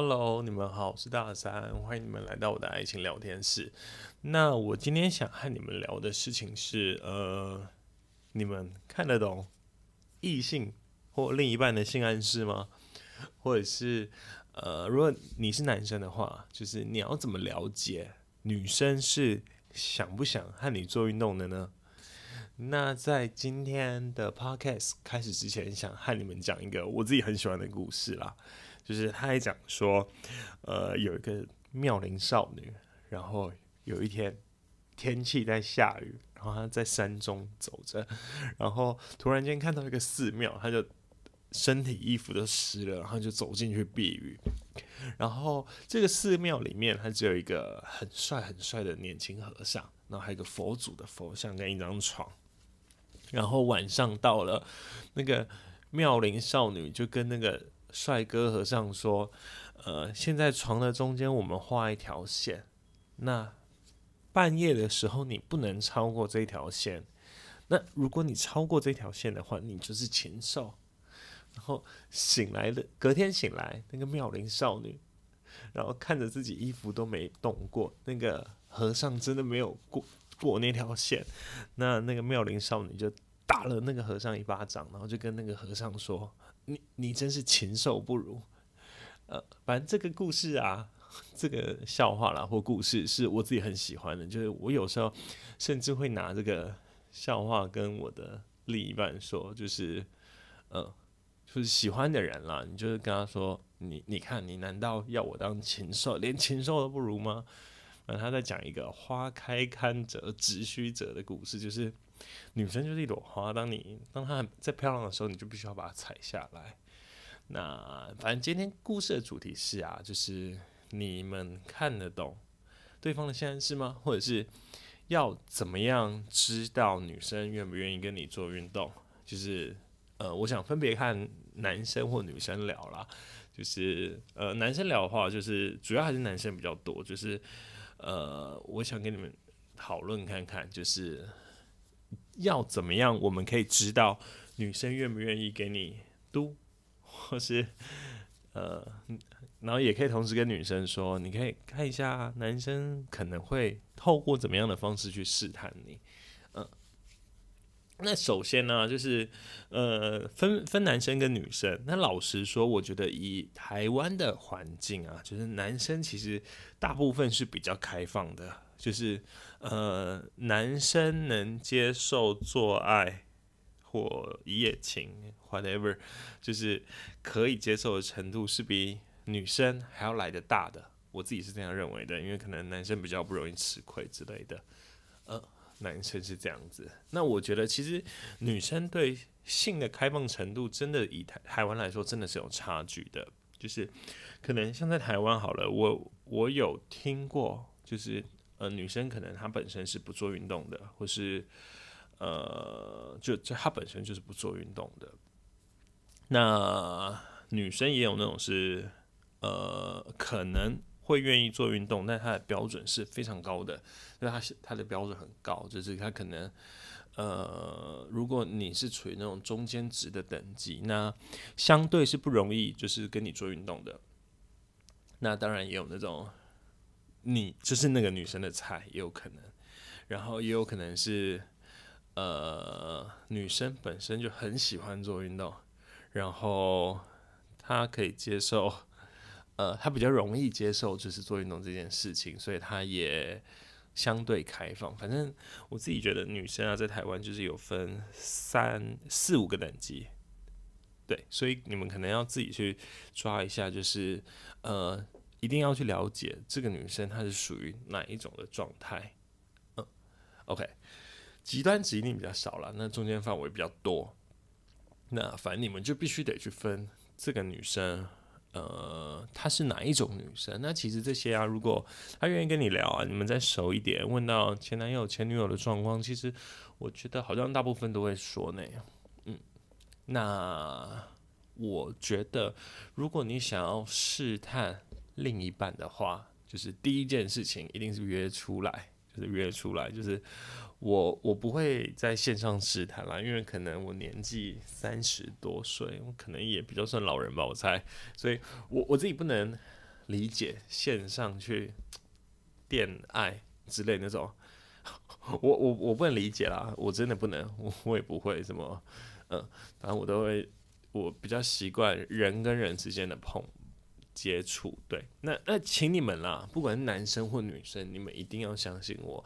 Hello， 你们好，我是大三，欢迎你们来到我的爱情聊天室。那我今天想和你们聊的事情是，你们看得懂异性或另一半的性暗示吗？或者是，如果你是男生的话，就是你要怎么了解女生是想不想和你做运动的呢？那在今天的 podcast 开始之前，想和你们讲一个我自己很喜欢的故事啦。就是他还讲说，有一个妙龄少女，然后有一天天气在下雨，然后她在山中走着，然后突然间看到一个寺庙，她就身体衣服都湿了，然后就走进去避雨。然后这个寺庙里面，它只有一个很帅的年轻和尚，然后还有一个佛祖的佛像跟一张床。然后晚上到了，那个妙龄少女就跟那个帅哥和尚说：“现在床的中间我们画一条线，那半夜的时候你不能超过这条线。那如果你超过这条线的话，你就是禽兽。”然后隔天醒来，那个妙龄少女，然后看着自己衣服都没动过，那个和尚真的没有过那条线，那个妙龄少女就打了那个和尚一巴掌，然后就跟那个和尚说：“你真是禽兽不如。”反正这个故事啊，这个笑话啦或故事是我自己很喜欢的，就是我有时候甚至会拿这个笑话跟我的另一半说，就是喜欢的人啦，你就是跟他说，你看，你难道要我当禽兽，连禽兽都不如吗？他在讲一个花开堪折直须折的故事，就是女生就是一朵花，当她在漂亮的时候，你就必须要把它采下来。那反正今天故事的主题是啊，就是你们看得懂对方的性暗示吗？或者是要怎么样知道女生愿不愿意跟你做运动？就是我想分别看男生或女生聊啦，就是男生聊的话，就是主要还是男生比较多，就是我想跟你们讨论看看，就是要怎么样我们可以知道女生愿不愿意给你嘟，或是然后也可以同时跟女生说，你可以看一下男生可能会透过怎么样的方式去试探你。那首先呢，就是分男生跟女生。那老实说，我觉得以台湾的环境啊，就是男生其实大部分是比较开放的，就是男生能接受做爱或一夜情 whatever， 就是可以接受的程度是比女生还要来得大的。我自己是这样认为的，因为可能男生比较不容易吃亏之类的。男生是这样子，那我觉得其实女生对性的开放程度，真的以台湾来说，真的是有差距的。就是可能像在台湾好了，我有听过，就是女生可能她本身是不做运动的，或是就她本身就是不做运动的。那女生也有那种是可能会愿意做运动，但他的标准是非常高的，因为他的标准很高，就是他可能，如果你是处于那种中间值的等级，那相对是不容易，就是跟你做运动的。那当然也有那种，你就是那个女生的菜也有可能，然后也有可能是，女生本身就很喜欢做运动，然后她可以接受。他比较容易接受就是做运动这件事情，所以他也相对开放。反正我自己觉得女生啊，在台湾就是有分4、5个等级，对，所以你们可能要自己去抓一下，就是一定要去了解这个女生她是属于哪一种的状态。OK， 极端值一定比较少啦，那中间范围比较多，那反正你们就必须得去分这个女生。她是哪一种女生？那其实这些啊，如果她愿意跟你聊啊，你们再熟一点，问到前男友、前女友的状况，其实我觉得好像大部分都会说呢。那我觉得，如果你想要试探另一半的话，就是第一件事情一定是约出来，就是我不会在线上试探啦，因为可能我年纪30多岁，我可能也比较算老人吧，我猜，所以我自己不能理解线上去恋爱之类那种，我不能理解啦，我真的不能，我也不会什么，反正我都会，我比较习惯人跟人之间的接触。对，那请你们啦，不管是男生或女生，你们一定要相信我，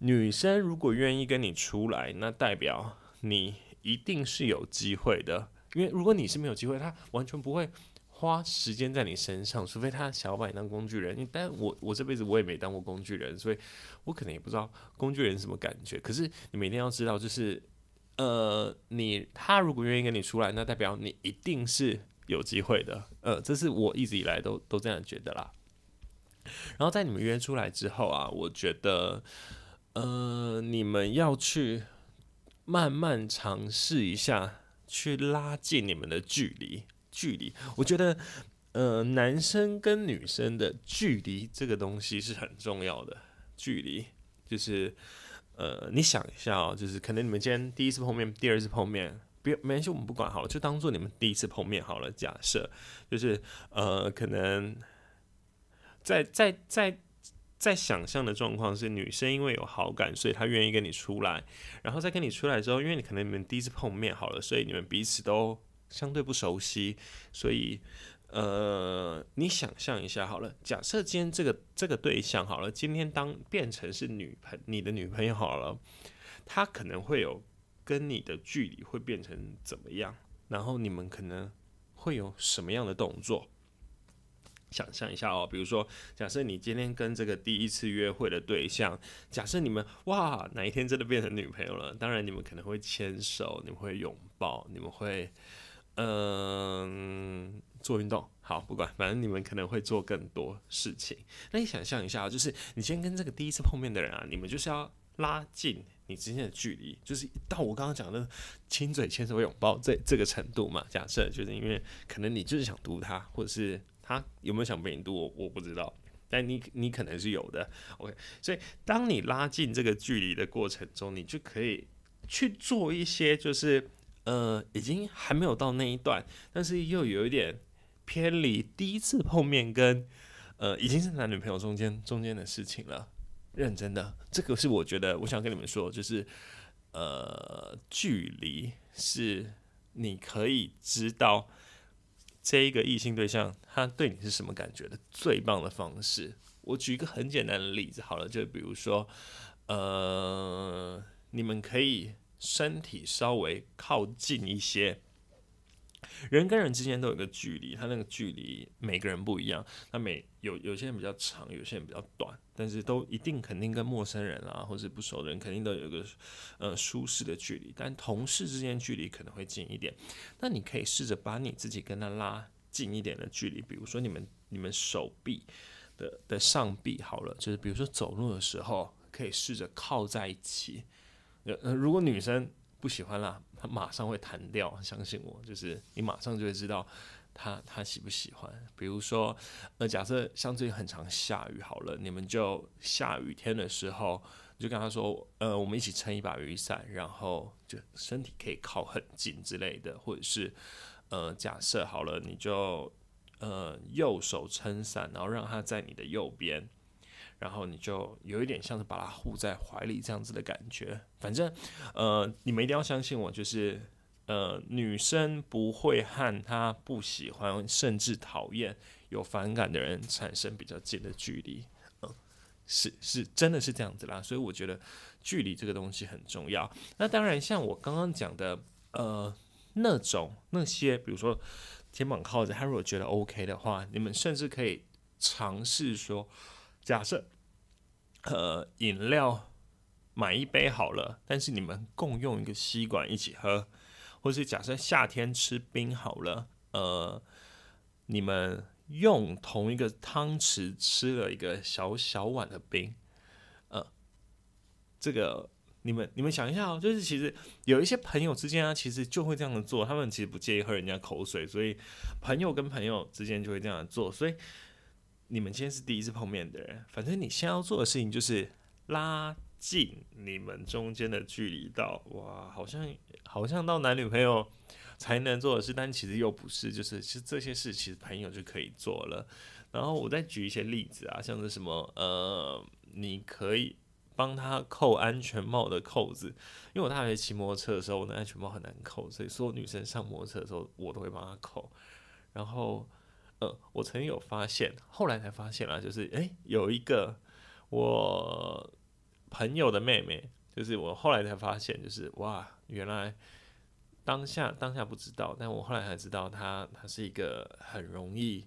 女生如果愿意跟你出来，那代表你一定是有机会的，因为如果你是没有机会，她完全不会花时间在你身上，除非她想要把你当工具人。但我这辈子我也没当过工具人，所以我可能也不知道工具人什么感觉。可是你每天要知道，就是她如果愿意跟你出来，那代表你一定是有机会的。这是我一直以来都这样觉得啦。然后在你们约出来之后啊，我觉得你们要去慢慢尝试一下，去拉近你们的距离。我觉得男生跟女生的距离这个东西是很重要的。距离就是你想一下哦，就是可能你们今天第一次碰面，第二次碰面，没关系，我们不管好了，就当做你们第一次碰面好了。假设就是可能在想象的状况是，女生因为有好感，所以她愿意跟你出来。然后再跟你出来之后，因为你可能你们第一次碰面好了，所以你们彼此都相对不熟悉，所以你想象一下好了，假设今天这个对象好了，今天当变成是你的女朋友好了，她可能会有跟你的距离会变成怎么样，然后你们可能会有什么样的动作？想象一下哦，比如说，假设你今天跟这个第一次约会的对象，假设你们哇哪一天真的变成女朋友了，当然你们可能会牵手，你们会拥抱，你们会做运动，好不管，反正你们可能会做更多事情。那你想象一下哦，就是你今天跟这个第一次碰面的人啊，你们就是要拉近你之间的距离，就是到我刚刚讲的亲嘴、牵手、拥抱这个程度嘛。假设就是因为可能你就是想读他，或者是他有没有想被你读，我不知道，但你可能是有的。OK， 所以当你拉近这个距离的过程中，你就可以去做一些就是已经还没有到那一段，但是又有一点偏离第一次碰面跟已经是男女朋友中间的事情了。认真的，这个是我觉得我想跟你们说，就是距离是你可以知道这一个异性对象他对你是什么感觉的最棒的方式。我举一个很简单的例子好了，就比如说你们可以身体稍微靠近一些。人跟人之间都有一个距离，他那个距离每个人不一样，他有些人比较长，有些人比较短，但是都一定肯定跟陌生人啊，或是不熟的人肯定都有一个舒适的距离，但同事之间距离可能会近一点。那你可以试着把你自己跟他拉近一点的距离，比如说你们手臂的上臂好了，就是比如说走路的时候可以试着靠在一起。如果女生不喜欢啦，他马上会弹掉，相信我，就是你马上就会知道他喜不喜欢。比如说，假设像最近很常下雨好了，你们就下雨天的时候，你就跟他说，我们一起撑一把雨伞，然后就身体可以靠很近之类的，或者是假设好了，你就右手撑伞，然后让他在你的右边。然后你就有一点像是把它护在怀里这样子的感觉。反正你们一定要相信我，就是女生不会和她不喜欢甚至讨厌有反感的人产生比较近的距离。是真的是这样子啦，所以我觉得距离这个东西很重要。那当然像我刚刚讲的那些比如说肩膀靠着，他如果觉得 OK 的话，你们甚至可以尝试说，假设饮料买一杯好了，但是你们共用一个吸管一起喝，或是假设夏天吃冰好了，你们用同一个汤匙吃了一个小小碗的冰，这个你们想一下哦，就是其实有一些朋友之间啊，其实就会这样做，他们其实不介意喝人家口水，所以朋友跟朋友之间就会这样做，所以。你们今天是第一次碰面的人，反正你现在要做的事情就是拉近你们中间的距离到哇，好像到男女朋友才能做的事，但其实又不是，就是这些事其实朋友就可以做了。然后我再举一些例子啊，像是什么你可以帮他扣安全帽的扣子，因为我大学骑摩托车的时候，我的安全帽很难扣，所以所有女生上摩托车的时候，我都会帮她扣。然后我曾经有发现，后来才发现啦，就是有一个我朋友的妹妹，就是我后来才发现，就是哇，原来当下不知道，但我后来才知道她是一个很容易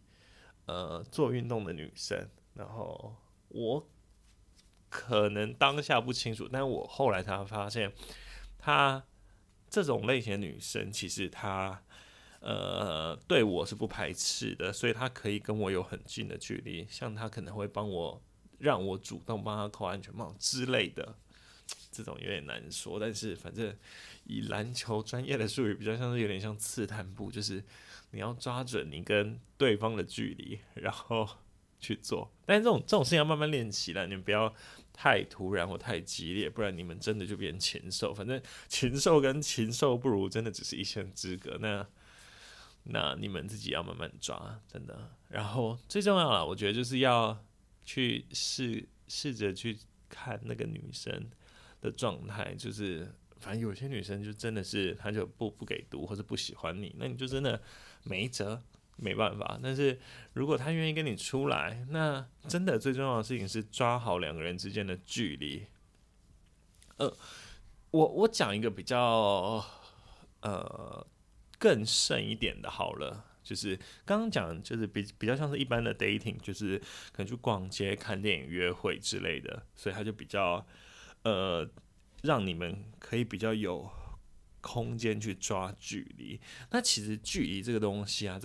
做运动的女生。然后我可能当下不清楚，但我后来才发现，她这种类型的女生，其实她对我是不排斥的，所以她可以跟我有很近的距离。像她可能会帮我，让我主动帮她扣安全帽之类的，这种有点难说。但是反正以篮球专业的术语，比较像是有点像刺探步，就是你要抓准你跟对方的距离，然后去做。但是这种事情要慢慢练习啦，你们不要太突然或太激烈，不然你们真的就变禽兽。反正禽兽跟禽兽不如，真的只是一线之隔。那你们自己要慢慢抓，真的。然后最重要啦，我觉得就是要去试着去看那个女生的状态，就是反正有些女生就真的是她就不给读或者不喜欢你，那你就真的没辙。没办法，但是如果他愿意跟你出来，那真的最重要的事情是抓好两个人之间的距离。我讲一个比较更深一点的好了，就是刚刚讲就是比较像是一般的 dating， 就是可能去逛街、看电影、约会之类的，所以他就比较让你们可以比较有空间去抓距离。那其实距离这个东西啊，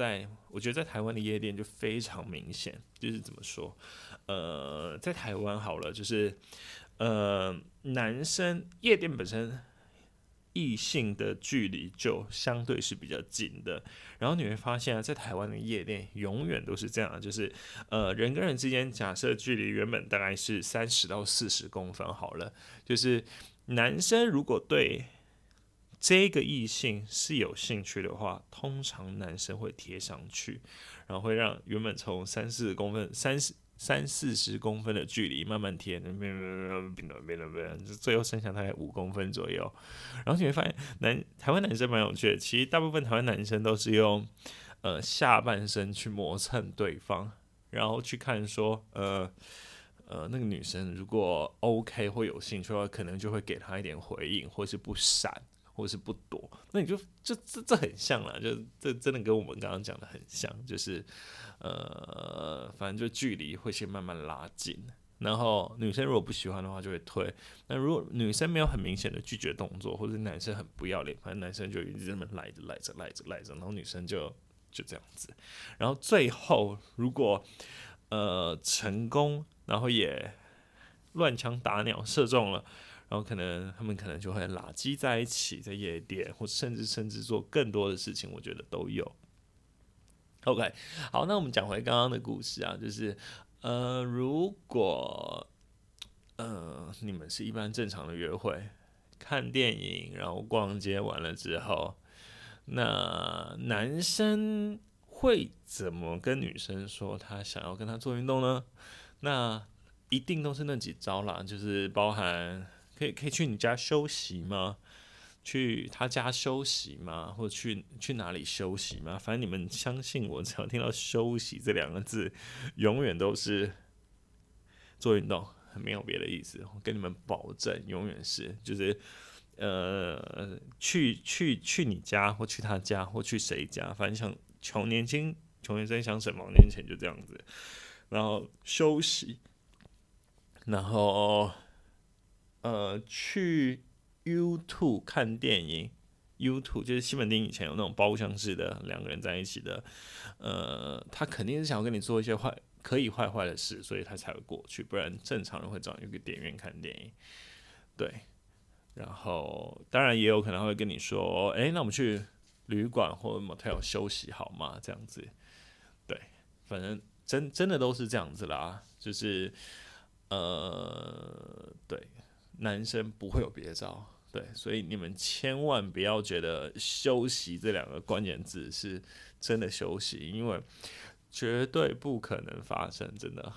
我觉得在台湾的夜店就非常明显。就是怎么说，在台湾好了，就是男生夜店本身异性的距离就相对是比较近的。然后你会发现啊，在台湾的夜店永远都是这样，就是人跟人之间假设距离原本大概是30到40公分好了，就是男生如果对这个异性是有兴趣的话，通常男生会贴上去，然后会让原本从30-40公分的距离慢慢贴，最后剩下大概5公分左右。然后你会发现，台湾男生蛮有趣的，其实大部分台湾男生都是用下半身去磨蹭对方，然后去看说那个女生如果 OK 或有兴趣的话，可能就会给她一点回应，或是不闪，或是不躲。那你这很像啦，就这真的跟我们刚刚讲的很像，就是反正就距离会先慢慢拉近，然后女生如果不喜欢的话就会退。那如果女生没有很明显的拒绝动作，或者男生很不要脸，反正男生就一直在那边赖着，然后女生就这样子。然后最后如果成功，然后也乱枪打鸟射中了。然后他们可能就会拉鸡在一起，在夜店，或甚至做更多的事情，我觉得都有。OK， 好，那我们讲回刚刚的故事啊，就是如果你们是一般正常的约会，看电影，然后逛街完了之后，那男生会怎么跟女生说他想要跟她做运动呢？那一定都是那几招啦，就是包含。可以去你家休息吗？去他家休息吗？或者去哪里休息吗？反正你们相信我，只要听到休息这两个字，永远都是做运动，没有别的意思。我跟你们保证，永远是就是去你家或去他家或去谁家，反正穷年生想什么，年前就这样子。然后休息，然后。去 YouTube 看电影 ，YouTube 就是西门町以前有那种包厢式的，两个人在一起的。他肯定是想要跟你做一些坏的事，所以他才会过去，不然正常人会找一个电影院看电影。对，然后当然也有可能他会跟你说，那我们去旅馆或 motel 休息好吗？这样子，对，反正真的都是这样子啦，就是对。男生不会有别招，对，所以你们千万不要觉得休息这两个关键字是真的休息，因为绝对不可能发生，真的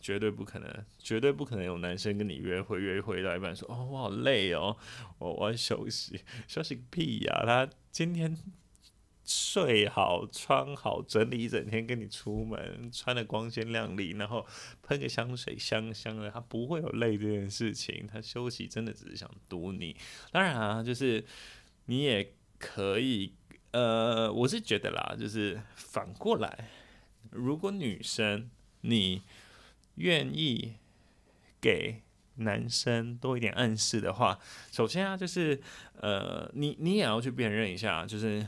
绝对不可能，绝对不可能有男生跟你约会到一半说哦我好累哦，我要休息，休息个屁呀、啊！他今天睡好、穿好、整理一整天跟你出门，穿得光鲜亮丽，然后喷个香水香香的，他不会有累这件事情。他休息真的只是想堵你。当然啊，就是你也可以，我是觉得啦，就是反过来，如果女生你愿意给男生多一点暗示的话，首先啊，就是你也要去辨认一下，就是。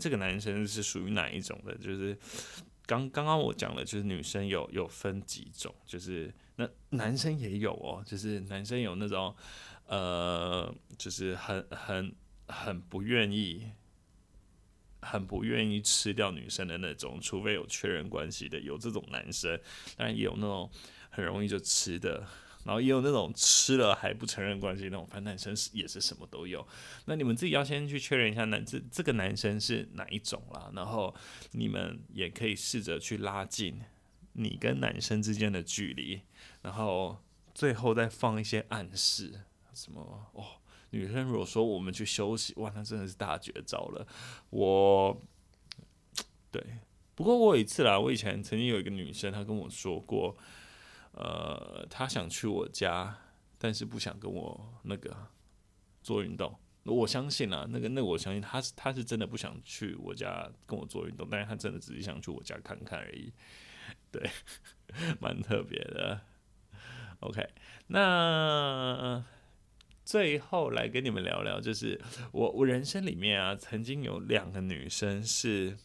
这个男生是属于哪一种的？就是刚刚我讲了，就是女生有分几种，就是那男生也有哦，就是男生有那种就是很不愿意吃掉女生的那种，除非有确认关系的，有这种男生，当然也有那种很容易就吃的。然后也有那种吃了还不承认关系那种，反正男生也是什么都有。那你们自己要先去确认一下这个男生是哪一种啦，然后你们也可以试着去拉近你跟男生之间的距离，然后最后再放一些暗示，什么哦，女生如果说我们去休息，哇，那真的是大绝招了。不过我有一次啦，我以前曾经有一个女生，她跟我说过。他想去我家，但是不想跟我那个做运动。我相信啊，那个我相信他是真的不想去我家跟我做运动，但是他真的只是想去我家看看而已。对，蛮特别的。OK， 那最后来跟你们聊聊，就是我人生里面啊，曾经有两个女生是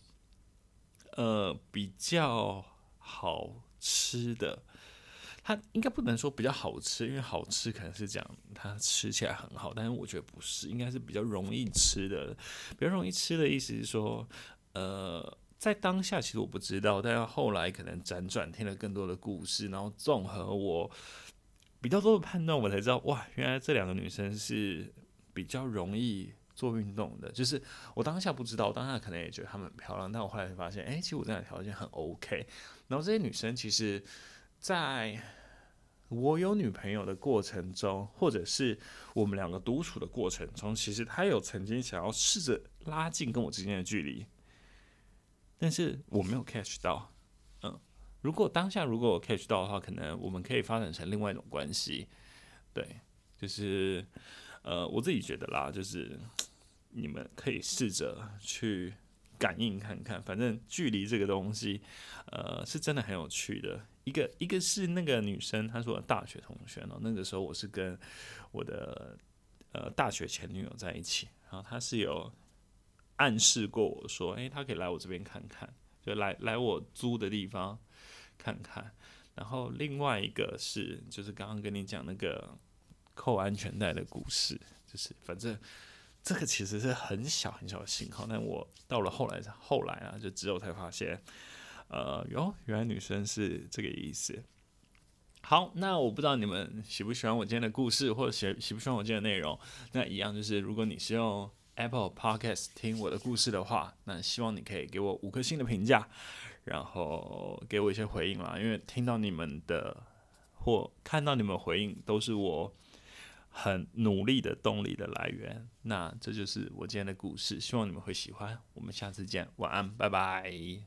比较好吃的。它应该不能说比较好吃，因为好吃可能是讲它吃起来很好，但是我觉得不是，应该是比较容易吃的。比较容易吃的意思是说，在当下其实我不知道，但后来可能辗转听了更多的故事，然后综合我比较多的判断，我才知道哇，原来这两个女生是比较容易做运动的。就是我当下不知道，我当下可能也觉得她们很漂亮，但我后来才发现，哎、欸，其实我这样的条件很 OK。然后这些女生其实，在我有女朋友的过程中，或者是我们两个独处的过程中，其实他有曾经想要试着拉近跟我之间的距离，但是我没有 catch 到。如果当下我 catch 到的话，可能我们可以发展成另外一种关系。对，就是我自己觉得啦，就是你们可以试着去感应看看，反正距离这个东西，是真的很有趣的。一个是那个女生，她说大学同学呢，那个时候我是跟我的大学前女友在一起，然后她是有暗示过我说，哎、欸，她可以来我这边看看，就来我租的地方看看。然后另外一个是，就是刚刚跟你讲那个扣安全带的故事，就是反正。这个其实是很小很小的信号，但我到了后来啊，就之后才发现，原来女生是这个意思。好，那我不知道你们喜不喜欢我今天的故事，或者喜不喜欢我今天的内容。那一样就是，如果你是用 Apple Podcast 听我的故事的话，那希望你可以给我5颗星的评价，然后给我一些回应啦。因为听到你们的或看到你们回应，都是我。很努力的动力的来源，那这就是我今天的故事，希望你们会喜欢，我们下次见，晚安，拜拜。